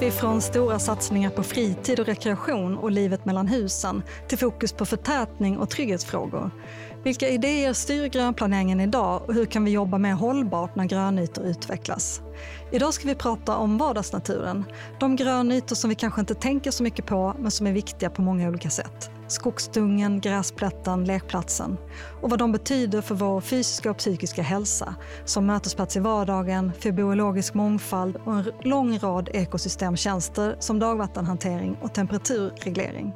gick vi från stora satsningar på fritid och rekreation och livet mellan husen till fokus på förtätning och trygghetsfrågor. Vilka idéer styr grönplaneringen idag och hur kan vi jobba mer hållbart när grönytor utvecklas? Idag ska vi prata om vardagsnaturen, de grönytor som vi kanske inte tänker så mycket på men som är viktiga på många olika sätt. Skogsdungen, gräsplätten, lekplatsen och vad de betyder för vår fysiska och psykiska hälsa som mötesplats i vardagen, för biologisk mångfald och en lång rad ekosystemtjänster som dagvattenhantering och temperaturreglering.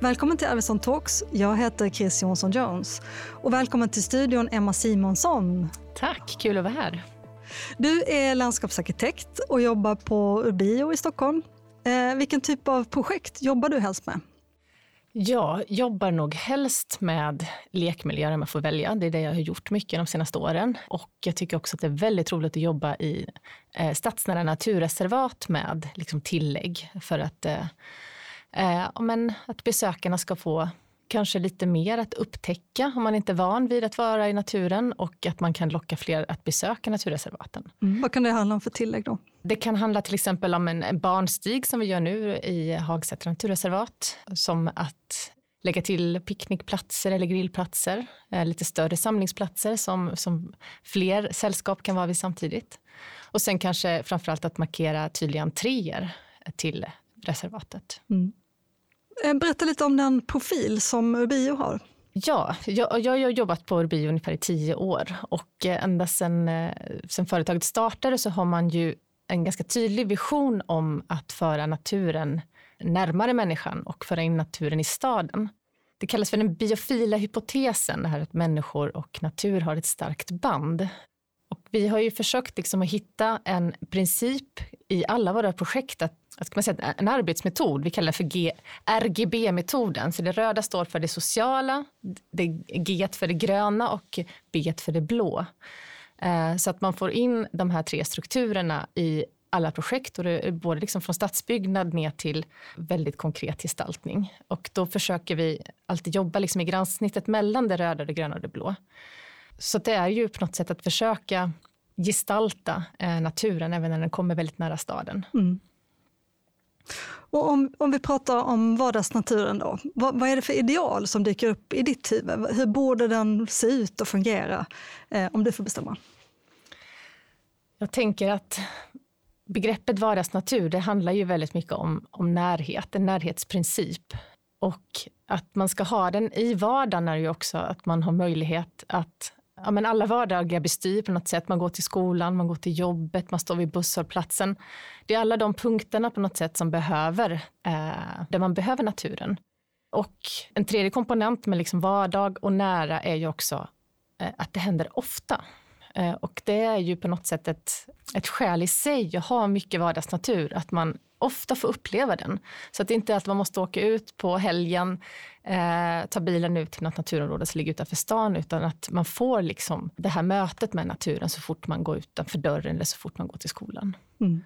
Välkommen till Arvidsson Talks, jag heter Chris Jonsson Jones och välkommen till studion Emma Simonsson. Tack, kul att vara här. Du är landskapsarkitekt och jobbar på Urbio i Stockholm. Vilken typ av projekt jobbar du helst med? Jag jobbar nog helst med lekmiljöer om jag får välja. Det är det jag har gjort mycket de senaste åren. Och jag tycker också att det är väldigt roligt att jobba i stadsnära naturreservat med liksom tillägg. För att, att besökarna ska få kanske lite mer att upptäcka om man inte är van vid att vara i naturen. Och att man kan locka fler att besöka naturreservaten. Mm. Vad kan det handla om för tillägg då? Det kan handla till exempel om en barnstig som vi gör nu i Hagsätra naturreservat. Som att lägga till picknickplatser eller grillplatser. Lite större samlingsplatser som fler sällskap kan vara vid samtidigt. Och sen kanske framförallt att markera tydliga entréer till reservatet. Mm. Berätta lite om den profil som Urbio har. Ja, jag har jobbat på Urbio ungefär i 10 år. Och ända sedan företaget startade så har man ju en ganska tydlig vision om att föra naturen närmare människan och föra in naturen i staden. Det kallas för den biofila hypotesen, det här att människor och natur har ett starkt band. Och vi har ju försökt liksom att hitta en princip i alla våra projekt, att ska man säga, en arbetsmetod. Vi kallar den för RGB-metoden. Så det röda står för det sociala, det G för det gröna och B för det blå. Så att man får in de här 3 strukturerna i alla projekt, och det är både liksom från stadsbyggnad ner till väldigt konkret gestaltning. Och då försöker vi alltid jobba liksom i gränssnittet mellan det röda, det gröna och det blå. Så det är ju på något sätt att försöka gestalta naturen även när den kommer väldigt nära staden. Mm. Och om vi pratar om vardagsnaturen då, vad är det för ideal som dyker upp i ditt huvud? Hur borde den se ut och fungera om du får bestämma? Jag tänker att begreppet vardagsnatur, det handlar ju väldigt mycket om närhet, en närhetsprincip. Och att man ska ha den i vardagen är ju också att man har möjlighet att alla vardagliga bestyr på något sätt. Man går till skolan, man går till jobbet, man står vid busshållplatsen. Det är alla de punkterna på något sätt som där man behöver naturen. Och en tredje komponent med liksom vardag och nära är ju också att det händer ofta. Och det är ju på något sätt ett skäl i sig att ha mycket vardagsnatur, att man ofta får uppleva den. Så att det inte är att man måste åka ut på helgen, ta bilen ut till något naturområde som ligger utanför stan, utan att man får liksom det här mötet med naturen så fort man går utanför dörren eller så fort man går till skolan. Mm.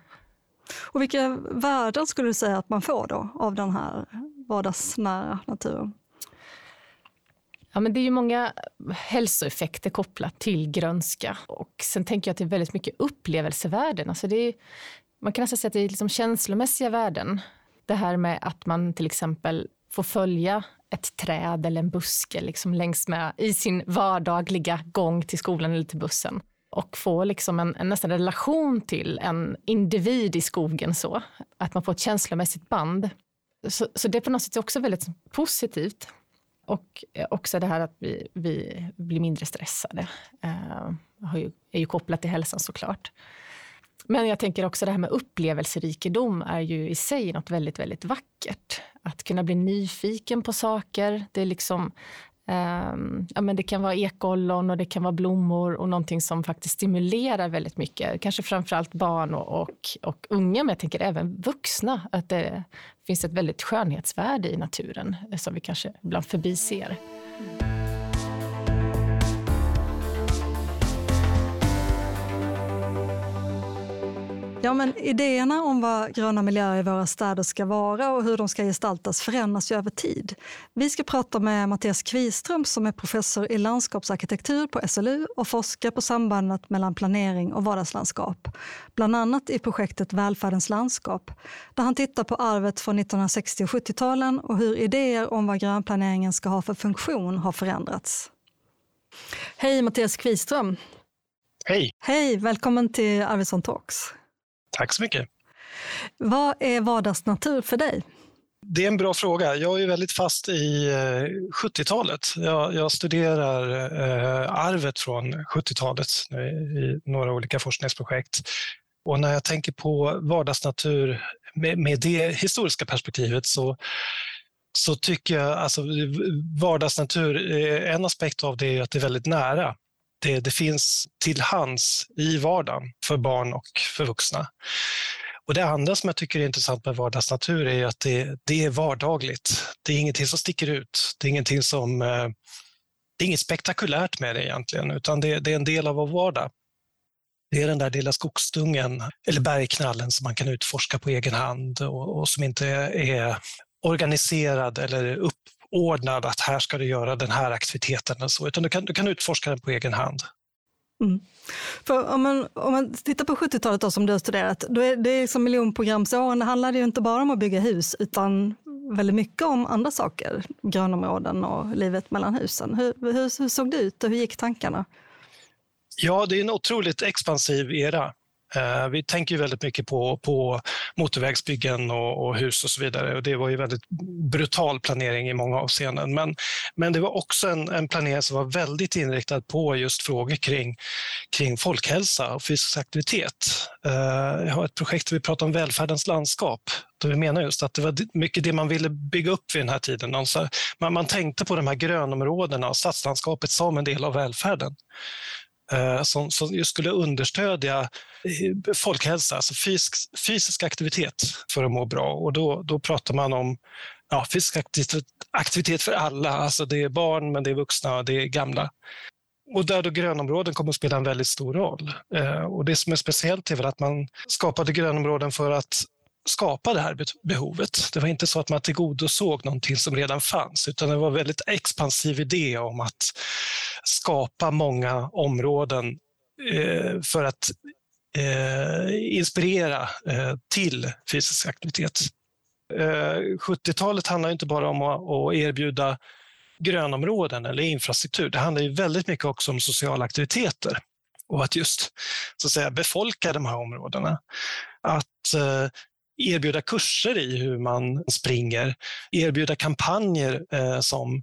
Och vilka värden skulle du säga att man får då av den här vardagsnära naturen? Ja, men det är ju många hälsoeffekter kopplat till grönska. Och sen tänker jag att det är väldigt mycket upplevelsevärden. Alltså det är, man kan nästan säga att det är liksom känslomässiga värden. Det här med att man till exempel får följa ett träd eller en buske liksom längs med i sin vardagliga gång till skolan eller till bussen. Och få liksom en nästan relation till en individ i skogen så. Att man får ett känslomässigt band. Så det är på något sätt också väldigt positivt. Och också det här att vi blir mindre stressade är ju kopplat till hälsan såklart. Men jag tänker också det här med upplevelserikedom är ju i sig något väldigt, väldigt vackert. Att kunna bli nyfiken på saker. Det är liksom, det kan vara ekollon och det kan vara blommor och någonting som faktiskt stimulerar väldigt mycket. Kanske framförallt barn och unga, men jag tänker även vuxna. Att det finns ett väldigt skönhetsvärde i naturen som vi kanske ibland förbiser. Ja, men idéerna om vad gröna miljöer i våra städer ska vara och hur de ska gestaltas förändras ju över tid. Vi ska prata med Mattias Qviström som är professor i landskapsarkitektur på SLU och forskar på sambandet mellan planering och vardagslandskap. Bland annat i projektet Välfärdens landskap där han tittar på arvet från 1960- och 70-talen och hur idéer om vad grönplaneringen ska ha för funktion har förändrats. Hej Mattias Qviström. Hej. Hej, välkommen till Arvidsson Talks. Tack så mycket. Vad är vardagsnatur för dig? Det är en bra fråga. Jag är väldigt fast i 70-talet. Jag studerar arvet från 70-talet i några olika forskningsprojekt. Och när jag tänker på vardagsnatur med det historiska perspektivet så tycker jag alltså vardagsnatur, en aspekt av det är att det är väldigt nära. Det finns till hands i vardagen för barn och för vuxna. Och det andra som jag tycker är intressant med vardagsnatur är att det är vardagligt. Det är ingenting som sticker ut. Det är inget spektakulärt med det egentligen, utan det är en del av vår vardag. Det är den där lilla skogsdungen eller bergknallen som man kan utforska på egen hand och som inte är organiserad eller uppordnad att här ska du göra den här aktiviteten och så, utan du kan utforska den på egen hand. Mm. För om man tittar på 70-talet då, som du har studerat, då är det liksom miljonprogramsåren. Det handlade ju inte bara om att bygga hus utan väldigt mycket om andra saker, grönområden och livet mellan husen. Hur såg det ut och hur gick tankarna? Ja, det är en otroligt expansiv era. Vi tänker ju väldigt mycket på motorvägsbyggen och hus och så vidare. Och det var ju väldigt brutal planering i många avseenden. Men det var också en planering som var väldigt inriktad på just frågor kring folkhälsa och fysisk aktivitet. Jag har ett projekt där vi pratar om välfärdens landskap. Då vi menar just att det var mycket det man ville bygga upp vid den här tiden. Man tänkte på de här grönområdena och stadslandskapet som en del av välfärden. Som just skulle understödja folkhälsa, alltså fysisk aktivitet för att må bra. Och då pratar man om fysisk aktivitet för alla. Alltså det är barn, men det är vuxna och det är gamla. Och där då grönområden kommer att spela en väldigt stor roll. Och det som är speciellt är väl att man skapade grönområden för att skapa det här behovet. Det var inte så att man tillgodosåg någonting som redan fanns, utan det var en väldigt expansiv idé om att skapa många områden för att inspirera till fysisk aktivitet. 70-talet handlar inte bara om att erbjuda grönområden eller infrastruktur. Det handlar ju väldigt mycket också om sociala aktiviteter och att just så att säga befolka de här områdena. Att erbjuda kurser i hur man springer, erbjuda kampanjer som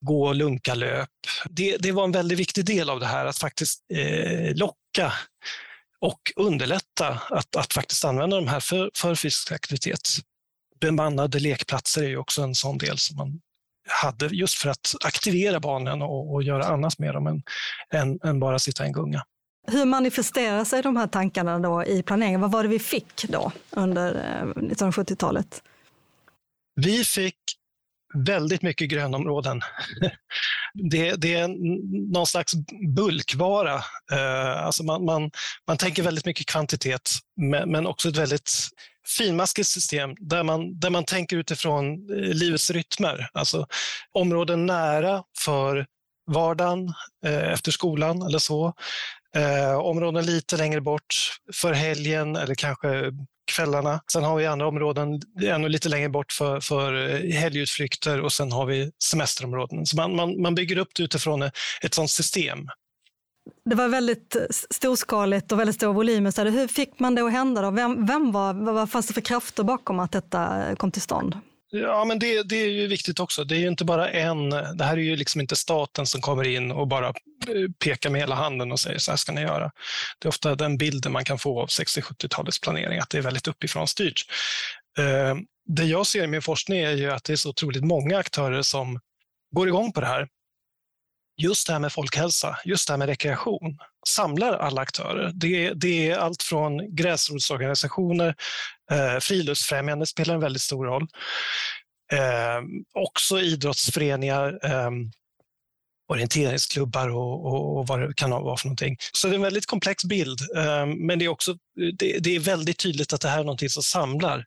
gå och lunka löp. Det var en väldigt viktig del av det här, att faktiskt locka och underlätta att faktiskt använda de här för fysisk aktivitet. Bemannade lekplatser är ju också en sån del som man hade just för att aktivera barnen och göra annat med dem än bara sitta i en gunga. Hur manifesterar sig de här tankarna då i planeringen? Vad var det vi fick då under 1970-talet? Vi fick väldigt mycket grönområden. Det är någon slags bulkvara. Alltså man tänker väldigt mycket kvantitet, men också ett väldigt finmaskigt system där man tänker utifrån livets rytmer. Alltså områden nära för vardagen, efter skolan eller så. Områden lite längre bort för helgen eller kanske kvällarna. Sen har vi andra områden ännu lite längre bort för helgutflykter, och sen har vi semesterområden. Så man bygger upp det utifrån ett sådant system. Det var väldigt storskaligt och väldigt stora volymer. Så hur fick man det att hända då? Vad fanns det för krafter bakom att detta kom till stånd? Ja, men det är ju viktigt också. Det är ju inte bara det här är ju liksom inte staten som kommer in och bara pekar med hela handen och säger så här ska ni göra. Det är ofta den bilden man kan få av 60-70-talets planering, att det är väldigt uppifrån styrt. Det jag ser i min forskning är ju att det är så otroligt många aktörer som går igång på det här. Just det här med folkhälsa, just det här med rekreation, samlar alla aktörer. Det är allt från gräsrotsorganisationer, friluftsfrämjande spelar en väldigt stor roll. Också idrottsföreningar, orienteringsklubbar och vad det kan vara för någonting. Så det är en väldigt komplex bild, men det är också det är väldigt tydligt att det här är någonting som samlar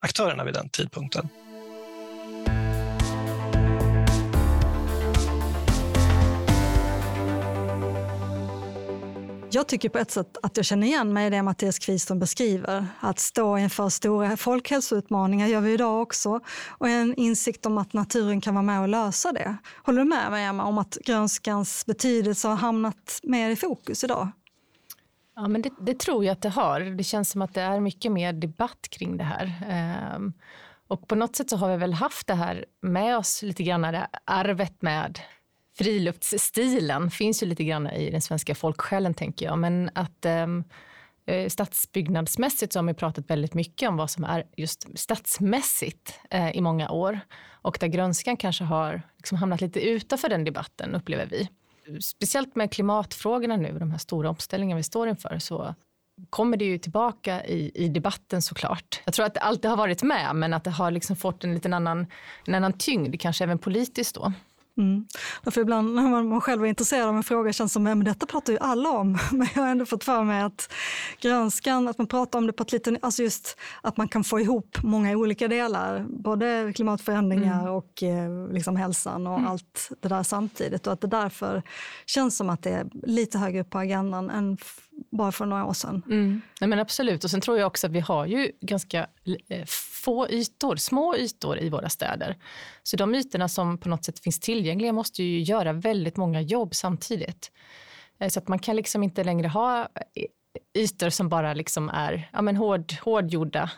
aktörerna vid den tidpunkten. Jag tycker på ett sätt att jag känner igen mig i det Mattias Qviström beskriver. Att stå inför stora folkhälsoutmaningar gör vi idag också. Och en insikt om att naturen kan vara med och lösa det. Håller du med mig, Emma, om att grönskans betydelse har hamnat mer i fokus idag? Ja, men det tror jag att det har. Det känns som att det är mycket mer debatt kring det här. Och på något sätt så har vi väl haft det här med oss lite grann, det här arvet med friluftsstilen finns ju lite grann i den svenska folksjälen, tänker jag. Men att stadsbyggnadsmässigt så har vi pratat väldigt mycket om vad som är just stadsmässigt i många år. Och där grönskan kanske har liksom hamnat lite utanför den debatten, upplever vi. Speciellt med klimatfrågorna nu, de här stora omställningarna vi står inför, så kommer det ju tillbaka i debatten såklart. Jag tror att det alltid har varit med, men att det har liksom fått en liten annan tyngd, kanske även politiskt då. Mm. Därför ibland när man själv är intresserad av en fråga känns som, men detta pratar ju alla om. Men jag har ändå fått för mig att grönskan, att man pratar om det på ett litet, alltså just att man kan få ihop många olika delar, både klimatförändringar och liksom hälsan och allt det där samtidigt, och att det därför känns som att det är lite högre upp på agendan än bara för några år sedan. Nej, men absolut, och sen tror jag också att vi har ju ganska små ytor i våra städer. Så de ytorna som på något sätt finns tillgängliga måste ju göra väldigt många jobb samtidigt. Så att man kan liksom inte längre ha ytor som bara liksom är hårdgjorda,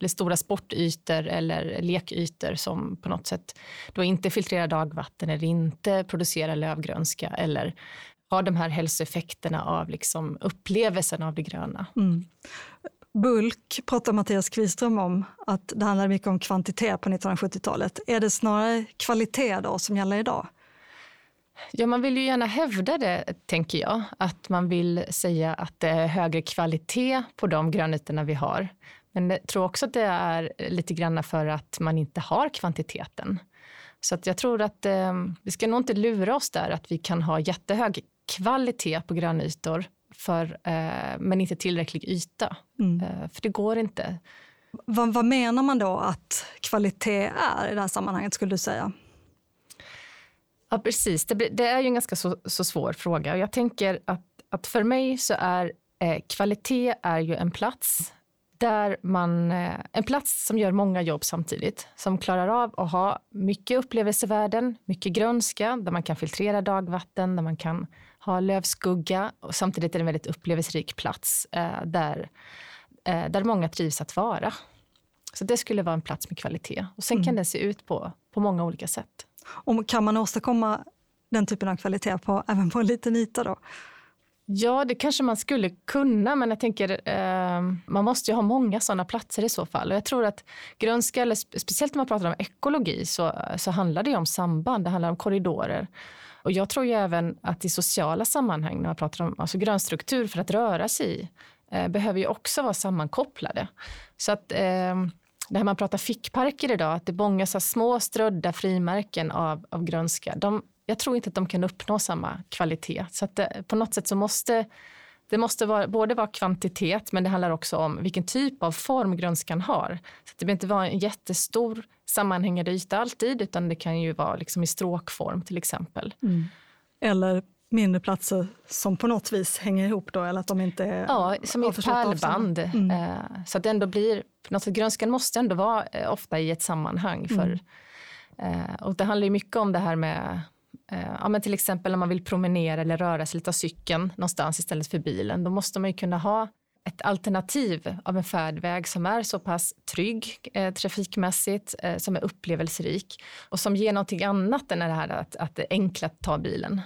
eller stora sportytor eller lekytor som på något sätt då inte filtrerar dagvatten eller inte producerar lövgrönska eller har de här hälsoeffekterna av liksom upplevelsen av det gröna. Bulk pratar Mattias Qviström om, att det handlar mycket om kvantitet på 1970-talet. Är det snarare kvalitet då som gäller idag? Ja, man vill ju gärna hävda det, tänker jag. Att man vill säga att det är högre kvalitet på de grönytorna vi har. Men jag tror också att det är lite grann för att man inte har kvantiteten. Så att jag tror att vi ska nog inte lura oss där att vi kan ha jättehög kvalitet på grönytor, men inte tillräcklig yta. För det går inte. Vad menar man då att kvalitet är i det här sammanhanget, skulle du säga? Ja, precis. Det är ju en ganska så svår fråga. Och jag tänker att för mig så är kvalitet är ju en plats där en plats som gör många jobb samtidigt, som klarar av att ha mycket upplevelsevärden, mycket grönska, där man kan filtrera dagvatten, där man kan ha lövskugga, och samtidigt är det en väldigt upplevelserik plats där många trivs att vara. Så det skulle vara en plats med kvalitet. Och sen kan den se ut på många olika sätt. Och kan man åstadkomma den typen av kvalitet även på en liten yta då? Ja, det kanske man skulle kunna, men jag tänker man måste ju ha många sådana platser i så fall. Och jag tror att grönska, eller speciellt när man pratar om ekologi, så handlar det ju om samband, det handlar om korridorer. Och jag tror ju även att i sociala sammanhang, när man pratar om alltså grönstruktur för att röra sig i, behöver ju också vara sammankopplade. Så att det här man pratar fickparker idag, att det är många så små strödda frimärken av grönska, jag tror inte att de kan uppnå samma kvalitet. Så att på något sätt så måste vara kvantitet, men det handlar också om vilken typ av form grönskan har. Så att det behöver inte vara en jättestor sammanhängande yta alltid, utan det kan ju vara liksom i stråkform till exempel. Eller mindre platser som på något vis hänger ihop då, eller att de inte är... Ja, som ett pärlband. Så att det ändå blir... Något sätt, grönskan måste ändå vara ofta i ett sammanhang. Och det handlar ju mycket om det här med... Ja, men till exempel när man vill promenera eller röra sig, lite av cykeln någonstans istället för bilen, då måste man ju kunna ha ett alternativ av en färdväg som är så pass trygg trafikmässigt, som är upplevelserik och som ger någonting annat än det här att det är enkelt att ta bilen.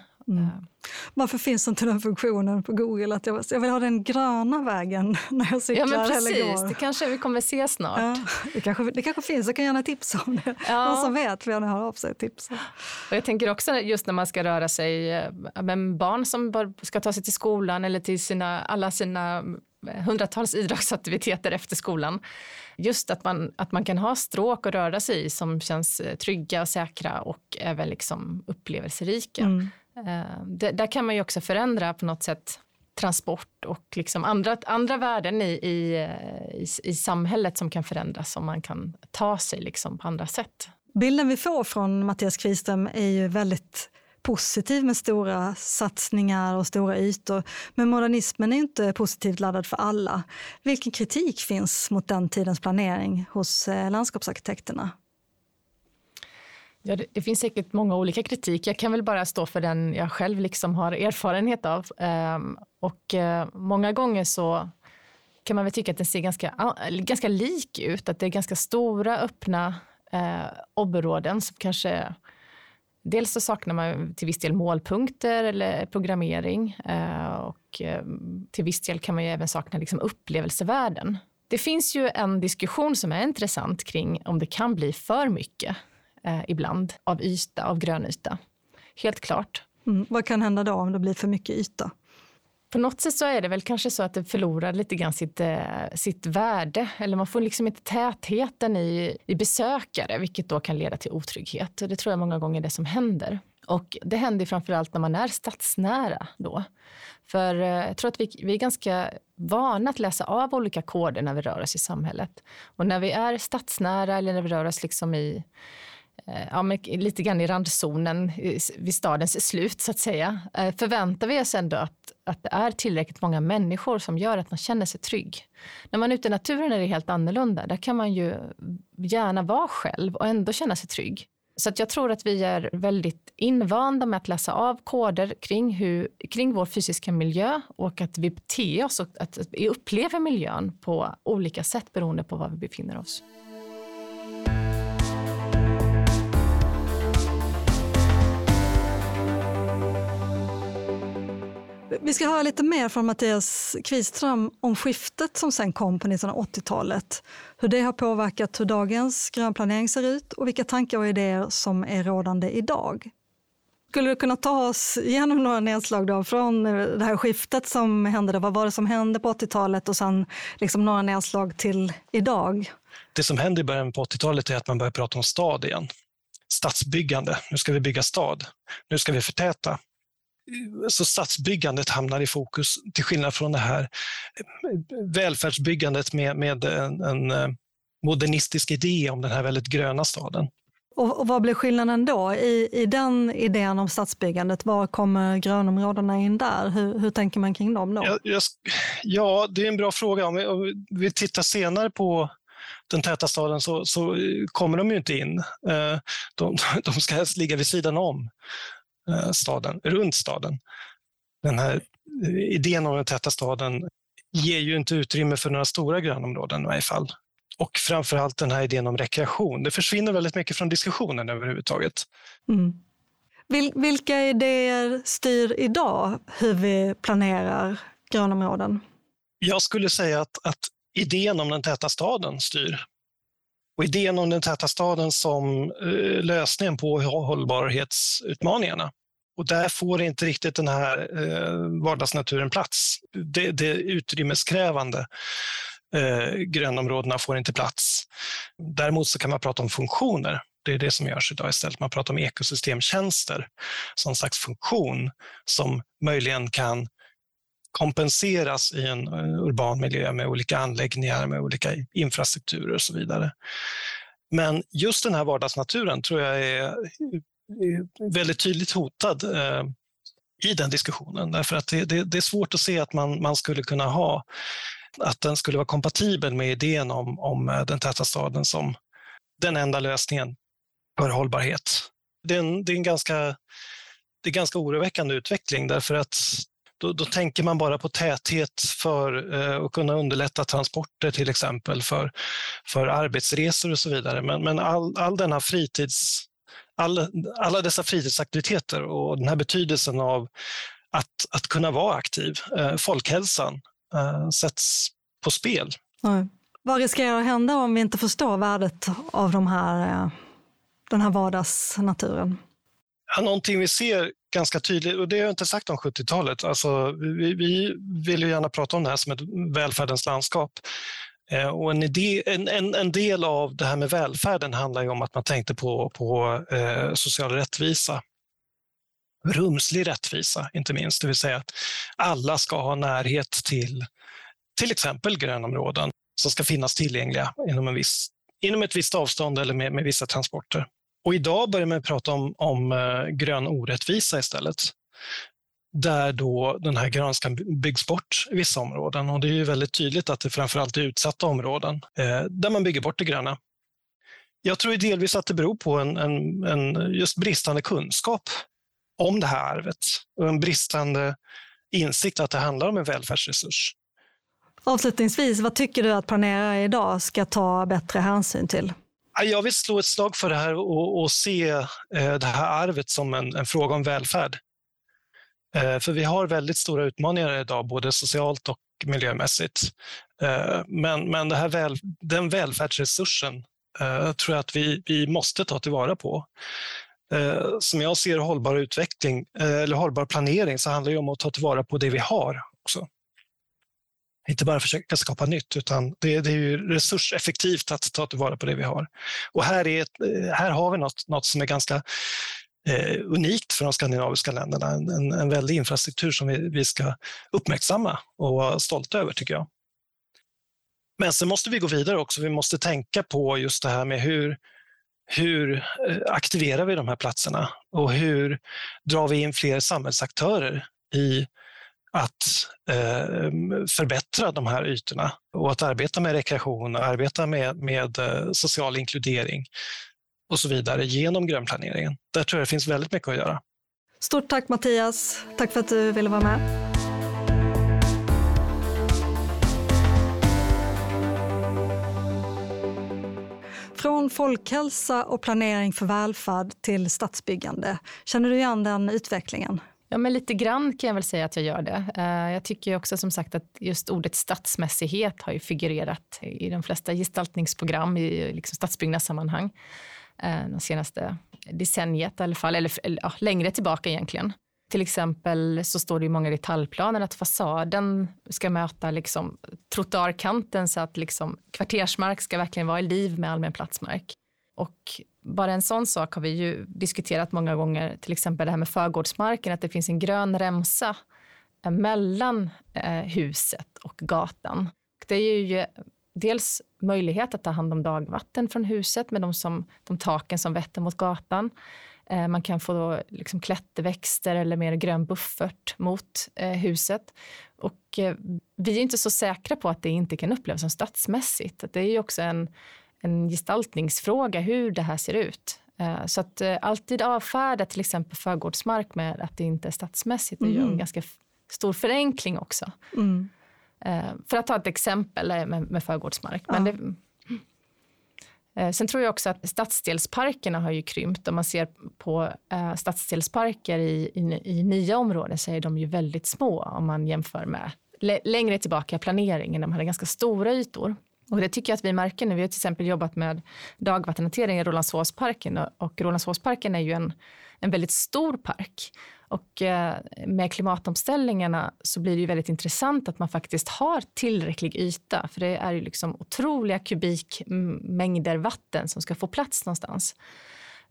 Varför finns inte den funktionen på Google att jag vill ha den gröna vägen när jag cyklar eller går? Ja, men precis, det kanske vi kommer se snart. Ja, det kanske finns, jag kan gärna tipsa om det. Ja. Någon som vet, vi gärna höra av sig tips. Och jag tänker också just när man ska röra sig, men barn som ska ta sig till skolan eller till alla sina hundratals idrottsaktiviteter efter skolan. Just att man kan ha stråk att röra sig i som känns trygga och säkra och även liksom upplevelserika. Mm. Där kan man ju också förändra på något sätt transport och liksom andra värden i samhället som kan förändras, som man kan ta sig liksom på andra sätt. Bilden vi får från Mattias Qviström är ju väldigt positiv med stora satsningar och stora ytor. Men modernismen är inte positivt laddad för alla. Vilken kritik finns mot den tidens planering hos landskapsarkitekterna? Ja, det finns säkert många olika kritik. Jag kan väl bara stå för den jag själv liksom har erfarenhet av. Och många gånger så kan man väl tycka att den ser ganska lik ut. Att det är ganska stora, öppna områden som kanske... Dels så saknar man till viss del målpunkter eller programmering, och till viss del kan man ju även sakna liksom upplevelsevärden. Det finns ju en diskussion som är intressant kring om det kan bli för mycket ibland av grönyta. Helt klart. Mm. Vad kan hända då om det blir för mycket yta? På något sätt så är det väl kanske så att det förlorar lite grann sitt värde. Eller man får liksom inte tätheten i besökare, vilket då kan leda till otrygghet. Och det tror jag många gånger är det som händer. Och det händer framförallt när man är stadsnära då. För jag tror att vi är ganska vana att läsa av olika koder när vi rör oss i samhället. Och när vi är stadsnära eller när vi rör oss liksom i... Ja, men lite grann i randzonen vid stadens slut så att säga, förväntar vi oss ändå att det är tillräckligt många människor som gör att man känner sig trygg. När man är ute i naturen är det helt annorlunda. Där kan man ju gärna vara själv och ändå känna sig trygg. Så att jag tror att vi är väldigt invanda med att läsa av koder kring vår fysiska miljö, och att vi beter oss och att vi upplever miljön på olika sätt beroende på var vi befinner oss. Vi ska höra lite mer från Mattias Qviström om skiftet som sen kom på 1980-talet. Hur det har påverkat hur dagens grönplanering ser ut och vilka tankar och idéer som är rådande idag. Skulle du kunna ta oss igenom några nedslag då från det här skiftet som hände då? Vad var det som hände på 80-talet och sen liksom några nedslag till idag? Det som hände i början på 80-talet är att man börjar prata om stad igen. Stadsbyggande. Nu ska vi bygga stad. Nu ska vi förtäta. Så stadsbyggandet hamnar i fokus, till skillnad från det här välfärdsbyggandet med en modernistisk idé om den här väldigt gröna staden. Och vad blir skillnaden då i den idén om stadsbyggandet? Var kommer grönområdena in där? Hur tänker man kring dem då? Ja, det är en bra fråga. Om vi tittar senare på den täta staden så kommer de ju inte in. De ska helst ligga vid sidan om staden, runt staden. Den här idén om den täta staden ger ju inte utrymme för några stora grönområden i varje fall. Och framförallt den här idén om rekreation. Det försvinner väldigt mycket från diskussionen överhuvudtaget. Mm. Vilka idéer styr idag hur vi planerar grönområden? Jag skulle säga att idén om den täta staden styr. Och idén om den täta staden som lösningen på hållbarhetsutmaningarna. Och där får inte riktigt den här vardagsnaturen plats. Det utrymmeskrävande grönområdena får inte plats. Däremot så kan man prata om funktioner. Det är det som görs idag istället. Man pratar om ekosystemtjänster som slags funktion som möjligen kan kompenseras i en urban miljö med olika anläggningar, med olika infrastrukturer och så vidare. Men just den här vardagsnaturen tror jag är väldigt tydligt hotad i den diskussionen. Därför att det är svårt att se att man skulle kunna ha, att den skulle vara kompatibel med idén om den täta staden som den enda lösningen för hållbarhet. Det är en ganska oroväckande utveckling, därför att då tänker man bara på täthet för att kunna underlätta transporter till exempel för arbetsresor och så vidare. Men alla dessa fritidsaktiviteter och den här betydelsen av att kunna vara aktiv, folkhälsan, sätts på spel. Nej. Vad riskerar att hända om vi inte förstår värdet av den här vardagsnaturen? Ja, någonting vi ser ganska tydligt, och det har jag inte sagt om 70-talet. Alltså, vi vill ju gärna prata om det här som ett välfärdens landskap. Och en del av det här med välfärden handlar ju om att man tänkte på social rättvisa. Rumslig rättvisa, inte minst. Det vill säga att alla ska ha närhet till exempel grönområden som ska finnas tillgängliga inom ett visst avstånd eller med vissa transporter. Och idag börjar man prata om grön orättvisa istället. Där då den här grönskan byggs bort i vissa områden. Och det är ju väldigt tydligt att det framförallt är utsatta områden där man bygger bort det gröna. Jag tror delvis att det beror på en just bristande kunskap om det här arvet. Och en bristande insikt att det handlar om en välfärdsresurs. Avslutningsvis, vad tycker du att planerare idag ska ta bättre hänsyn till? Jag vill slå ett slag för det här och se det här arvet som en fråga om välfärd. För vi har väldigt stora utmaningar idag, både socialt och miljömässigt. Men det här den välfärdsresursen tror jag att vi måste ta tillvara på. Som jag ser hållbar utveckling eller hållbar planering, så handlar det om att ta tillvara på det vi har också. Inte bara försöka skapa nytt, utan det är ju resurseffektivt att ta tillvara på det vi har. Och här har vi något som är ganska unikt för de skandinaviska länderna. En väldig infrastruktur som vi ska uppmärksamma och vara stolta över, tycker jag. Men sen måste vi gå vidare också. Vi måste tänka på just det här med hur aktiverar vi de här platserna? Och hur drar vi in fler samhällsaktörer i att förbättra de här ytorna och att arbeta med rekreation, arbeta med social inkludering och så vidare genom grönplaneringen. Där tror jag det finns väldigt mycket att göra. Stort tack Mattias, tack för att du ville vara med. Från folkhälsa och planering för välfärd till stadsbyggande. Känner du igen den utvecklingen? Ja, men lite grann kan jag väl säga att jag gör det. Jag tycker också som sagt att just ordet stadsmässighet har ju figurerat i de flesta gestaltningsprogram i liksom stadsbyggnadssammanhang de senaste decenniet i alla fall, eller ja, längre tillbaka egentligen. Till exempel så står det i många detaljplaner att fasaden ska möta liksom trottoarkanten så att liksom kvartersmark ska verkligen vara i liv med allmän platsmark. Och bara en sån sak har vi ju diskuterat många gånger, till exempel det här med förgårdsmarken, att det finns en grön remsa mellan huset och gatan. Det är ju dels möjlighet att ta hand om dagvatten från huset med de taken som vetter mot gatan. Man kan få liksom klätterväxter eller mer grön buffert mot huset. Och vi är inte så säkra på att det inte kan upplevas som stadsmässigt. Det är ju också en gestaltningsfråga hur det här ser ut. Så att alltid avfärda till exempel förgårdsmark med att det inte är stadsmässigt. Det är ju en ganska stor förenkling också. Mm. För att ta ett exempel med förgårdsmark. Ja. Men sen tror jag också att stadsdelsparkerna har ju krympt. Om man ser på stadsdelsparker i nya områden så är de ju väldigt små om man jämför med längre tillbaka planeringen där man hade ganska stora ytor. Och det tycker jag att vi märker nu. Vi har till exempel jobbat med dagvattenhantering i Rolandsåsparken. Och Rolandsåsparken är ju en väldigt stor park. Och med klimatomställningarna så blir det ju väldigt intressant att man faktiskt har tillräcklig yta. För det är ju liksom otroliga kubikmängder vatten som ska få plats någonstans.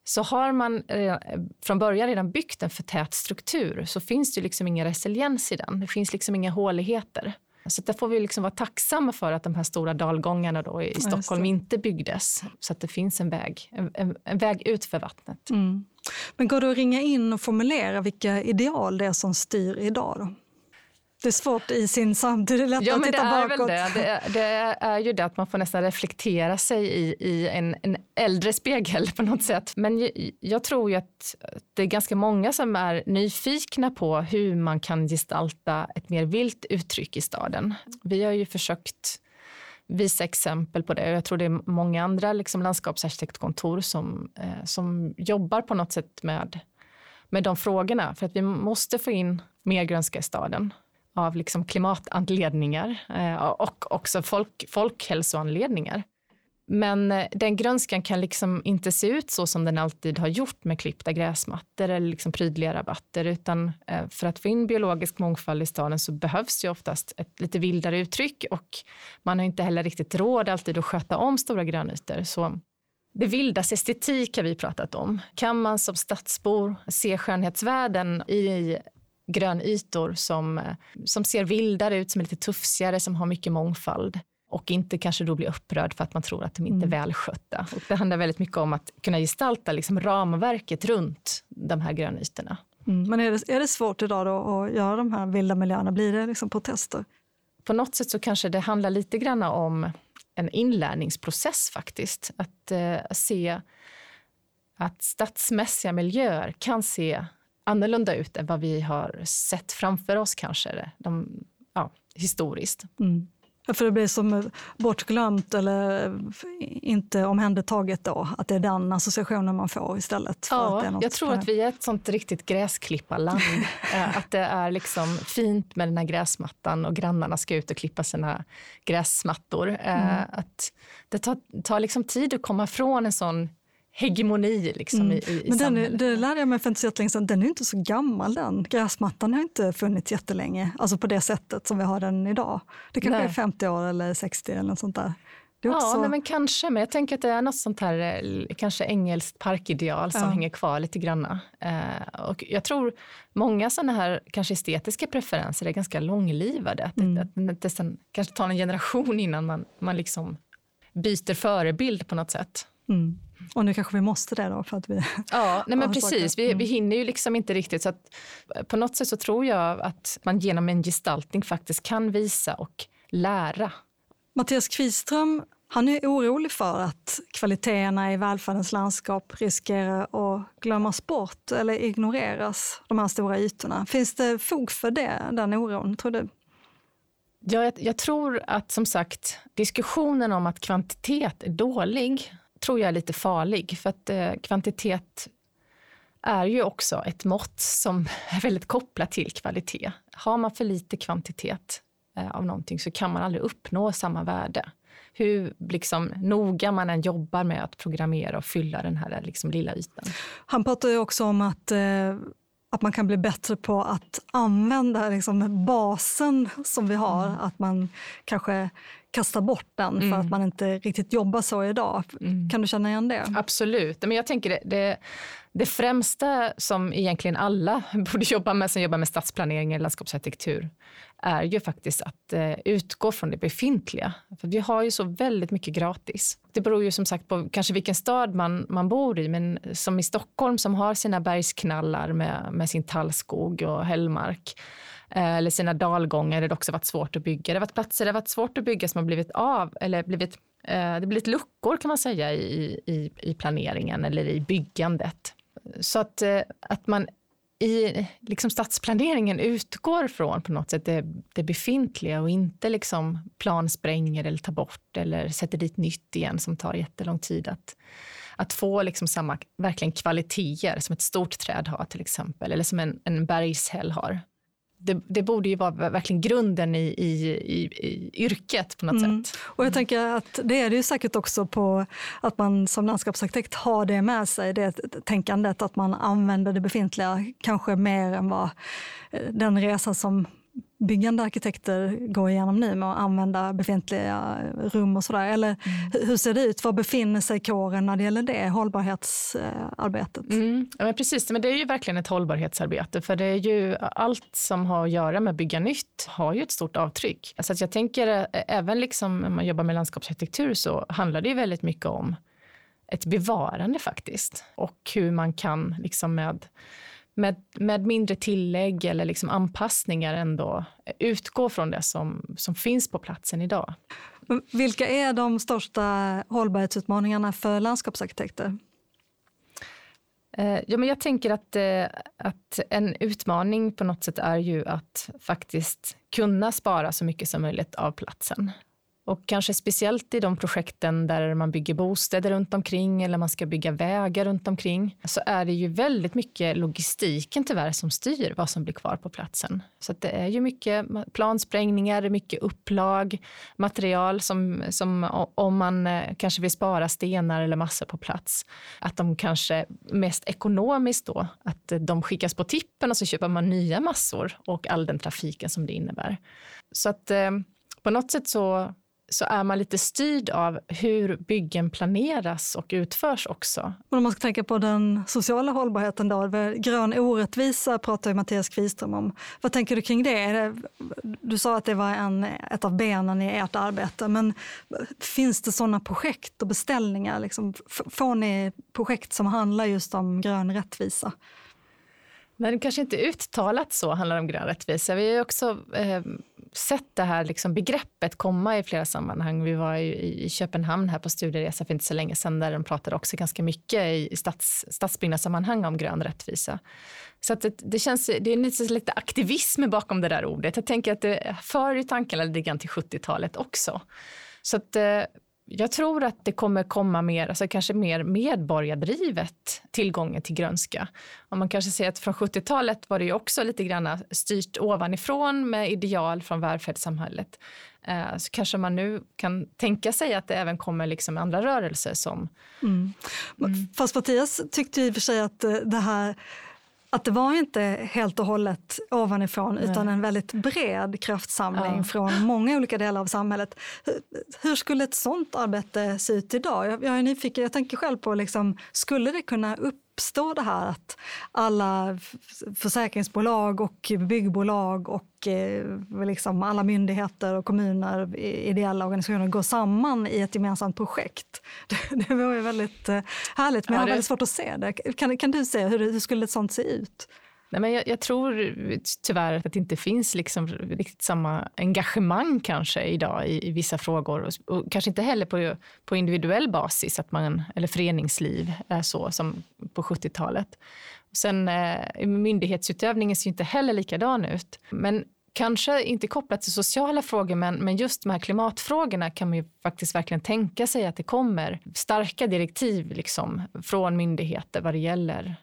Så har man från början redan byggt en för tät struktur så finns det ju liksom ingen resiliens i den. Det finns liksom inga håligheter. Så där får vi liksom vara tacksamma för att de här stora dalgångarna då i Stockholm inte byggdes. Så att det finns en väg ut för vattnet. Mm. Men går du att ringa in och formulera vilka ideal det är som styr idag då? Det är svårt i sin samtid, det är lätt att titta bakåt. Ja, men det är väl det. Det är ju det att man får nästan reflektera sig i en äldre spegel på något sätt. Men jag tror ju att det är ganska många som är nyfikna på hur man kan gestalta ett mer vilt uttryck i staden. Vi har ju försökt visa exempel på det. Jag tror det är många andra liksom landskapsarkitektkontor som jobbar på något sätt med de frågorna. För att vi måste få in mer grönska i staden. Av liksom klimatanledningar och också folkhälsoanledningar. Men den grönskan kan liksom inte se ut så som den alltid har gjort med klippta gräsmattor eller liksom prydliga rabatter, utan för att få in biologisk mångfald i staden så behövs ju oftast ett lite vildare uttryck, och man har inte heller riktigt råd alltid att sköta om stora grönytor. Så det vildas estetik har vi pratat om. Kan man som stadsbor se skönhetsvärden i grönytor som ser vildare ut, som är lite tuffsigare, som har mycket mångfald? Och inte kanske då bli upprörd för att man tror att de inte är välskötta. Och det handlar väldigt mycket om att kunna gestalta liksom ramverket runt de här grönytorna. Mm. Men är det svårt idag då att göra de här vilda miljöerna? Blir det liksom protester? På något sätt så kanske det handlar lite grann om en inlärningsprocess faktiskt. Att se att stadsmässiga miljöer kan se annorlunda ut än vad vi har sett framför oss kanske. Historiskt. Mm. För det blir som bortglömt eller inte omhändertaget då, att det är den associationen man får istället. För att det är något jag tror att vi är ett sånt riktigt gräsklipparland. Att det är liksom fint med den här gräsmattan och grannarna ska ut och klippa sina gräsmattor. Att det tar liksom tid att komma från en sån hegemoni liksom i samhället. Men det lärde jag mig för inte så jättelänge sedan. Den är inte så gammal den. Gräsmattan har inte funnits jättelänge. Alltså på det sättet som vi har den idag. Det kanske är 50 år eller 60 eller något sånt där. Det är också... men kanske. Men jag tänker att det är något sånt här kanske engelskt parkideal som hänger kvar lite granna. Och jag tror många sådana här kanske estetiska preferenser är ganska långlivade. Att det sen kanske tar en generation innan man liksom byter förebild på något sätt. Mm. Och nu kanske vi måste det då för att vi... precis. Vi hinner ju liksom inte riktigt. Så att på något sätt så tror jag att man genom en gestaltning faktiskt kan visa och lära. Mattias Qviström, han är orolig för att kvaliteterna i välfärdens landskap riskerar att glömmas bort eller ignoreras, de här stora ytorna. Finns det fog för det, den oron, tror du? Ja, jag tror att som sagt diskussionen om att kvantitet är dålig... tror jag är lite farlig, för att kvantitet är ju också ett mått som är väldigt kopplat till kvalitet. Har man för lite kvantitet av någonting så kan man aldrig uppnå samma värde. Hur liksom noga man än jobbar med att programmera och fylla den här liksom lilla ytan. Han pratar ju också om att man kan bli bättre på att använda liksom basen som vi har. Mm. Att man kanske kastar bort den för att man inte riktigt jobbar så idag. Mm. Kan du känna igen det? Absolut. Men jag tänker det främsta som egentligen alla borde jobba med som jobbar med stadsplanering eller landskapsarkitektur är ju faktiskt att utgå från det befintliga. För vi har ju så väldigt mycket gratis. Det beror ju som sagt på kanske vilken stad man bor i, men som i Stockholm som har sina bergsknallar med sin tallskog och hällmark eller sina dalgångar där det också varit svårt att bygga. Det har varit platser där det har varit svårt att bygga som har blivit av eller blivit det blivit luckor kan man säga i planeringen eller i byggandet. Så att man i liksom stadsplaneringen utgår från på något sätt det befintliga och inte liksom planspränger eller tar bort eller sätter dit nytt igen som tar jättelång tid att få liksom samma verkligen kvaliteter som ett stort träd har till exempel eller som en bergshäll har. Det borde ju vara verkligen grunden i yrket på något sätt. Och jag tänker att det är det ju säkert också på att man som landskapsarkitekt har det med sig. Det tänkandet att man använder det befintliga kanske mer än vad den resa som byggande arkitekter går igenom nu med att använda befintliga rum och sådär. Eller hur ser det ut? Var befinner sig kåren när det gäller det? Hållbarhetsarbetet? Ja, precis, men det är ju verkligen ett hållbarhetsarbete. För det är ju allt som har att göra med bygga nytt har ju ett stort avtryck. Så att jag tänker, även liksom när man jobbar med landskapsarkitektur så handlar det ju väldigt mycket om ett bevarande faktiskt. Och hur man kan liksom med mindre tillägg eller liksom anpassningar ändå utgå från det som finns på platsen idag. Men vilka är de största hållbarhetsutmaningarna för landskapsarkitekter? Men jag tänker att en utmaning på något sätt är ju att faktiskt kunna spara så mycket som möjligt av platsen. Och kanske speciellt i de projekten där man bygger bostäder runt omkring eller man ska bygga vägar runt omkring, så är det ju väldigt mycket logistiken tyvärr som styr vad som blir kvar på platsen. Så att det är ju mycket plansprängningar, mycket upplag, material som om man kanske vill spara stenar eller massor på plats. Att de kanske mest ekonomiskt då, att de skickas på tippen och så köper man nya massor och all den trafiken som det innebär. Så att på något sätt så är man lite styrd av hur byggen planeras och utförs också. Och om man ska tänka på den sociala hållbarheten då, grön orättvisa pratar ju Mattias Qviström om. Vad tänker du kring det? Du sa att det var ett av benen i ert arbete, men finns det sådana projekt och beställningar? Liksom, får ni projekt som handlar just om grön rättvisa? Men det kanske inte uttalat så handlar om grön rättvisa. Vi har ju också sett det här liksom begreppet komma i flera sammanhang. Vi var ju i Köpenhamn här på studieresa för inte så länge sedan där de pratade också ganska mycket i stadsbyggnadssammanhang om grön rättvisa. Så att det är lite aktivism bakom det där ordet. Jag tänker att det för i tankarna lite grann till 70-talet också. Så att jag tror att det kommer komma mer, alltså kanske mer medborgardrivet tillgången till grönska. Om man kanske ser att från 70-talet var det ju också lite grann styrt ovanifrån med ideal från välfärdssamhället. Så kanske man nu kan tänka sig att det även kommer liksom andra rörelser som... Mm. Mm. Fast Mattias tyckte i och för sig att det här... Att det var inte helt och hållet ovanifrån utan en väldigt bred kraftsamling från många olika delar av samhället. Hur skulle ett sånt arbete se ut idag? Jag är nyfiken, jag tänker själv på liksom, skulle det kunna uppstå det här att alla försäkringsbolag och byggbolag och liksom alla myndigheter och kommuner, ideella organisationer går samman i ett gemensamt projekt? Det var ju väldigt härligt, men jag har väldigt svårt att se det. Kan du se hur skulle ett sånt se ut? Nej, men jag tror tyvärr att det inte finns liksom riktigt samma engagemang kanske idag i vissa frågor. Och kanske inte heller på individuell basis att eller föreningsliv är så som på 70-talet. Och sen myndighetsutövningen ser ju inte heller likadan ut. Men kanske inte kopplat till sociala frågor, men just de här klimatfrågorna kan man ju faktiskt verkligen tänka sig att det kommer starka direktiv liksom, från myndigheter vad det gäller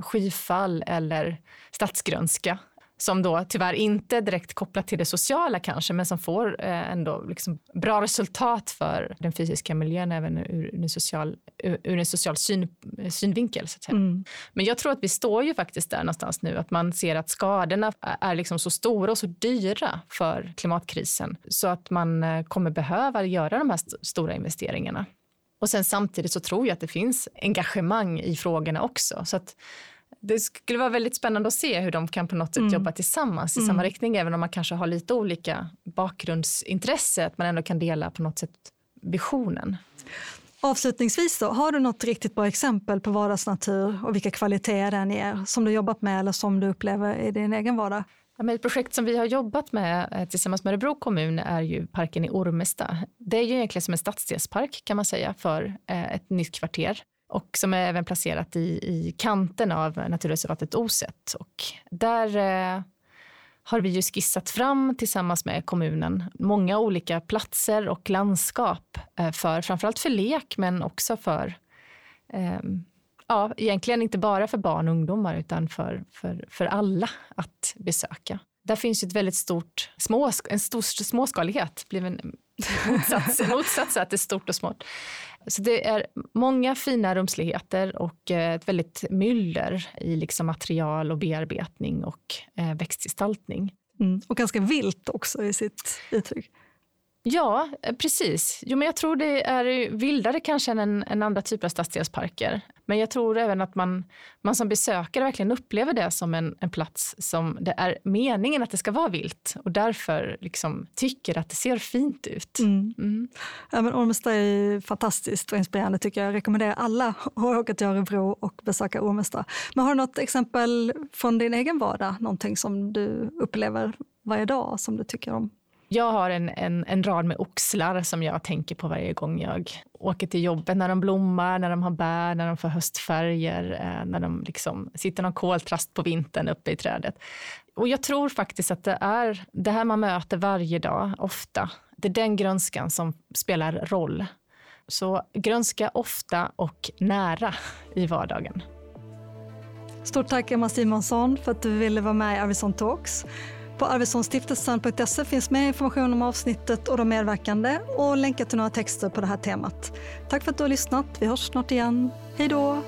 skyfall eller stadsgrönska som då tyvärr inte direkt kopplat till det sociala kanske, men som får ändå liksom bra resultat för den fysiska miljön även ur en social synvinkel så att säga. Mm. Men jag tror att vi står ju faktiskt där någonstans nu att man ser att skadorna är liksom så stora och så dyra för klimatkrisen så att man kommer behöva göra de här stora investeringarna. Och sen samtidigt så tror jag att det finns engagemang i frågorna också. Så att det skulle vara väldigt spännande att se hur de kan på något sätt jobba tillsammans i samma riktning. Även om man kanske har lite olika bakgrundsintresse. Att man ändå kan dela på något sätt visionen. Avslutningsvis då, har du något riktigt bra exempel på vardagsnatur och vilka kvaliteter den ger som du jobbat med eller som du upplever i din egen vardag? Ett projekt som vi har jobbat med tillsammans med Örebro kommun är ju parken i Ormesta. Det är ju egentligen som en stadsdelspark kan man säga för ett nytt kvarter. Och som är även placerat i kanten av naturreservatet Oset. Och där har vi ju skissat fram tillsammans med kommunen många olika platser och landskap. Framförallt för lek men också för... egentligen inte bara för barn och ungdomar utan för alla att besöka. Där finns ju ett väldigt stort småskalighet blir en motsats att det är stort och smått. Så det är många fina rumsligheter och ett väldigt myller i liksom material och bearbetning och växtgestaltning. Mm. Och ganska vilt också i sitt uttryck. Ja, precis. Jo, men jag tror det är vildare kanske än andra typer av stadsdelsparker. Men jag tror även att man som besökare verkligen upplever det som en plats som det är meningen att det ska vara vilt. Och därför liksom tycker att det ser fint ut. Mm. Mm. Ja, men Ormesta är ju fantastiskt och inspirerande tycker jag. Jag rekommenderar alla att åka till Örebro och besöka Ormesta. Men har du något exempel från din egen vardag? Någonting som du upplever varje dag som du tycker om? Jag har en rad med oxlar som jag tänker på varje gång jag åker till jobbet. När de blommar, när de har bär, när de får höstfärger, när de liksom sitter någon koltrast på vintern uppe i trädet. Och jag tror faktiskt att det är det här man möter varje dag ofta. Det är den grönskan som spelar roll. Så grönska ofta och nära i vardagen. Stort tack Emma Simonsson för att du ville vara med i Arvidsson Talks. På arvidssonstiftelsen.se finns mer information om avsnittet och de medverkande och länkar till några texter på det här temat. Tack för att du har lyssnat. Vi hörs snart igen. Hej då!